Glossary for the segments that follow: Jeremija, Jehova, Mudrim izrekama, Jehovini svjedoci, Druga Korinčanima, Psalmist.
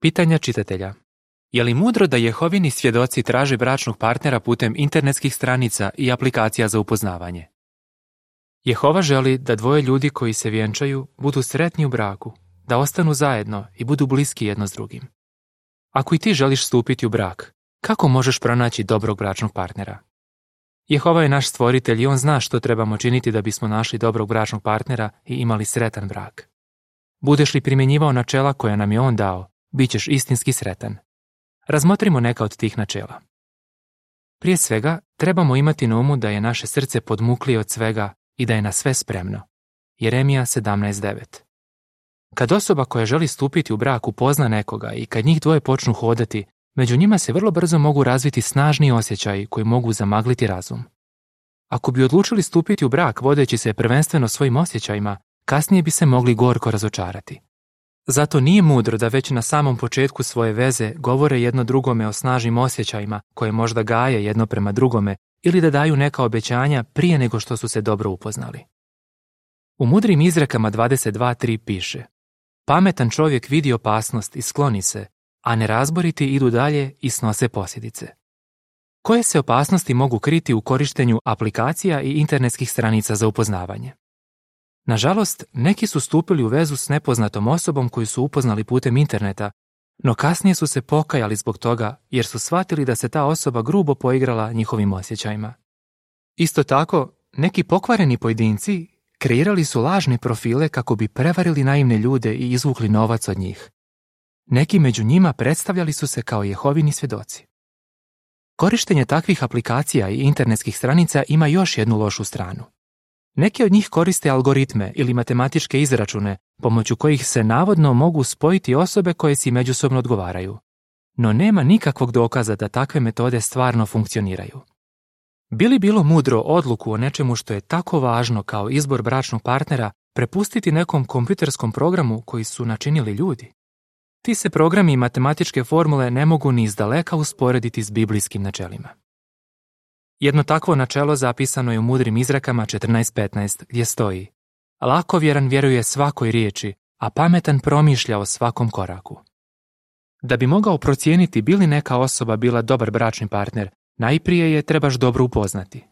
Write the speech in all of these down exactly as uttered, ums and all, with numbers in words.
Pitanja čitatelja. Je li mudro da Jehovini svjedoci traže bračnog partnera putem internetskih stranica i aplikacija za upoznavanje? Jehova želi da dvoje ljudi koji se vjenčaju budu sretni u braku, da ostanu zajedno i budu bliski jedno s drugim. Ako i ti želiš stupiti u brak, kako možeš pronaći dobrog bračnog partnera? Jehova je naš stvoritelj i on zna što trebamo činiti da bismo našli dobrog bračnog partnera i imali sretan brak. Budeš li primjenjivao načela koja nam je on dao, bit ćeš istinski sretan. Razmotrimo neka od tih načela. Prije svega, trebamo imati na umu da je naše srce podmuklije od svega i da je na sve spremno. Jeremija sedamnaest devet. Kad osoba koja želi stupiti u brak upozna nekoga i kad njih dvoje počnu hodati, među njima se vrlo brzo mogu razviti snažni osjećaji koji mogu zamagliti razum. Ako bi odlučili stupiti u brak vodeći se prvenstveno svojim osjećajima, kasnije bi se mogli gorko razočarati. Zato nije mudro da već na samom početku svoje veze govore jedno drugome o snažnim osjećajima koje možda gaje jedno prema drugome ili da daju neka obećanja prije nego što su se dobro upoznali. U Mudrim izrekama dvadeset dva tri piše: pametan čovjek vidi opasnost i skloni se, a nerazboriti idu dalje i snose posljedice. Koje se opasnosti mogu kriti u korištenju aplikacija i internetskih stranica za upoznavanje? Nažalost, neki su stupili u vezu s nepoznatom osobom koju su upoznali putem interneta, no kasnije su se pokajali zbog toga jer su shvatili da se ta osoba grubo poigrala njihovim osjećajima. Isto tako, neki pokvareni pojedinci kreirali su lažne profile kako bi prevarili naivne ljude i izvukli novac od njih. Neki među njima predstavljali su se kao Jehovini svjedoci. Korištenje takvih aplikacija i internetskih stranica ima još jednu lošu stranu. Neki od njih koriste algoritme ili matematičke izračune, pomoću kojih se navodno mogu spojiti osobe koje si međusobno odgovaraju. No nema nikakvog dokaza da takve metode stvarno funkcioniraju. Bi li bilo mudro odluku o nečemu što je tako važno kao izbor bračnog partnera prepustiti nekom kompjuterskom programu koji su načinili ljudi? Ti se programi i matematičke formule ne mogu ni izdaleka usporediti s biblijskim načelima. Jedno takvo načelo zapisano je u Mudrim izrekama četrnaest petnaest gdje stoji: lakovjeran vjeruje svakoj riječi, a pametan promišlja o svakom koraku. Da bi mogao procijeniti bi li neka osoba bila dobar bračni partner, najprije je trebaš dobro upoznati.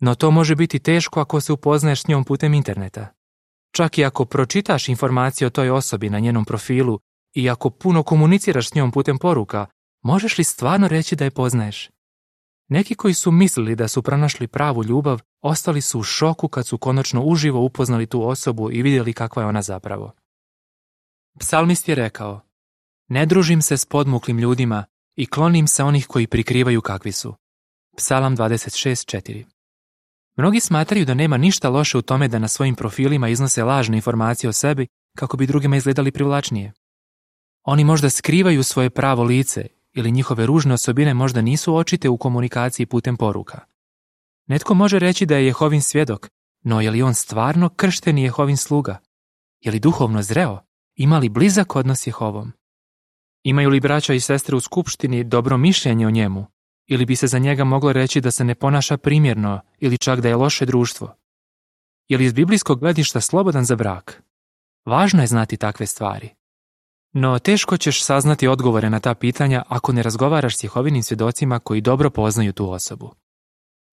No to može biti teško ako se upoznaješ s njom putem interneta. Čak i ako pročitaš informacije o toj osobi na njenom profilu i ako puno komuniciraš s njom putem poruka, možeš li stvarno reći da je poznaješ? Neki koji su mislili da su pronašli pravu ljubav, ostali su u šoku kad su konačno uživo upoznali tu osobu i vidjeli kakva je ona zapravo. Psalmist je rekao: ne družim se s podmuklim ljudima i klonim se onih koji prikrivaju kakvi su. Psalam dvadeset šest četiri. Mnogi smatraju da nema ništa loše u tome da na svojim profilima iznose lažne informacije o sebi kako bi drugima izgledali privlačnije. Oni možda skrivaju svoje pravo lice ili njihove ružne osobine možda nisu očite u komunikaciji putem poruka. Netko može reći da je Jehovin svjedok, no je li on stvarno kršteni Jehovin sluga? Je li duhovno zreo? Ima li blizak odnos s Jehovom? Imaju li braća i sestre u skupštini dobro mišljenje o njemu? Ili bi se za njega moglo reći da se ne ponaša primjerno ili čak da je loše društvo? Je li iz biblijskog gledišta slobodan za brak? Važno je znati takve stvari. No teško ćeš saznati odgovore na ta pitanja ako ne razgovaraš s Jehovinim svjedocima koji dobro poznaju tu osobu.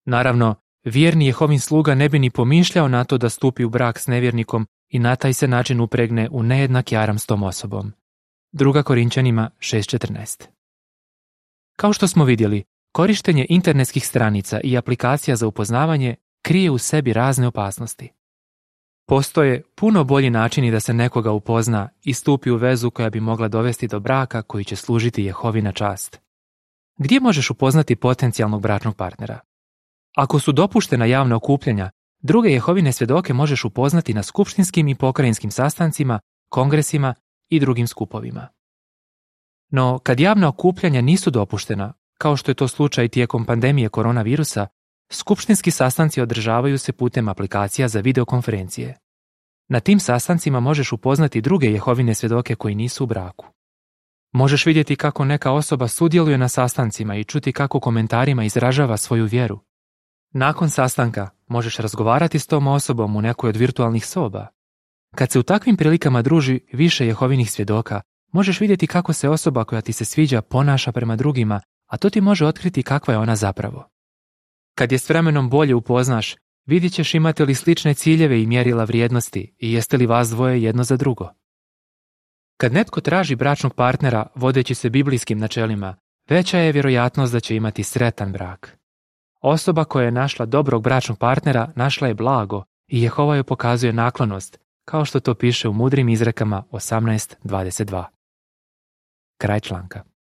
Naravno, vjerni Jehovin sluga ne bi ni pomišljao na to da stupi u brak s nevjernikom i na taj se način upregne u nejednak jaram s tom osobom. Druga Korinčanima šest četrnaest. Kao što smo vidjeli, korištenje internetskih stranica i aplikacija za upoznavanje krije u sebi razne opasnosti. Postoje puno bolji načini da se nekoga upozna i stupi u vezu koja bi mogla dovesti do braka koji će služiti Jehovi na čast. Gdje možeš upoznati potencijalnog bračnog partnera? Ako su dopuštena javna okupljanja, druge Jehovine svjedoke možeš upoznati na skupštinskim i pokrajinskim sastancima, kongresima i drugim skupovima. No, kad javna okupljanja nisu dopuštena, kao što je to slučaj tijekom pandemije koronavirusa, skupštinski sastanci održavaju se putem aplikacija za videokonferencije. Na tim sastancima možeš upoznati druge Jehovine svjedoke koji nisu u braku. Možeš vidjeti kako neka osoba sudjeluje na sastancima i čuti kako komentarima izražava svoju vjeru. Nakon sastanka možeš razgovarati s tom osobom u nekoj od virtualnih soba. Kad se u takvim prilikama druži više Jehovinih svjedoka, Možeš vidjeti kako se osoba koja ti se sviđa ponaša prema drugima, a to ti može otkriti kakva je ona zapravo. Kad je s vremenom bolje upoznaš, vidjet ćeš imate li slične ciljeve i mjerila vrijednosti i jeste li vas dvoje jedno za drugo. Kad netko traži bračnog partnera vodeći se biblijskim načelima, veća je vjerojatnost da će imati sretan brak. Osoba koja je našla dobrog bračnog partnera našla je blago i Jehova joj pokazuje naklonost, kao što to piše u Mudrim izrekama osamnaest dvadeset dva. Kraj članka.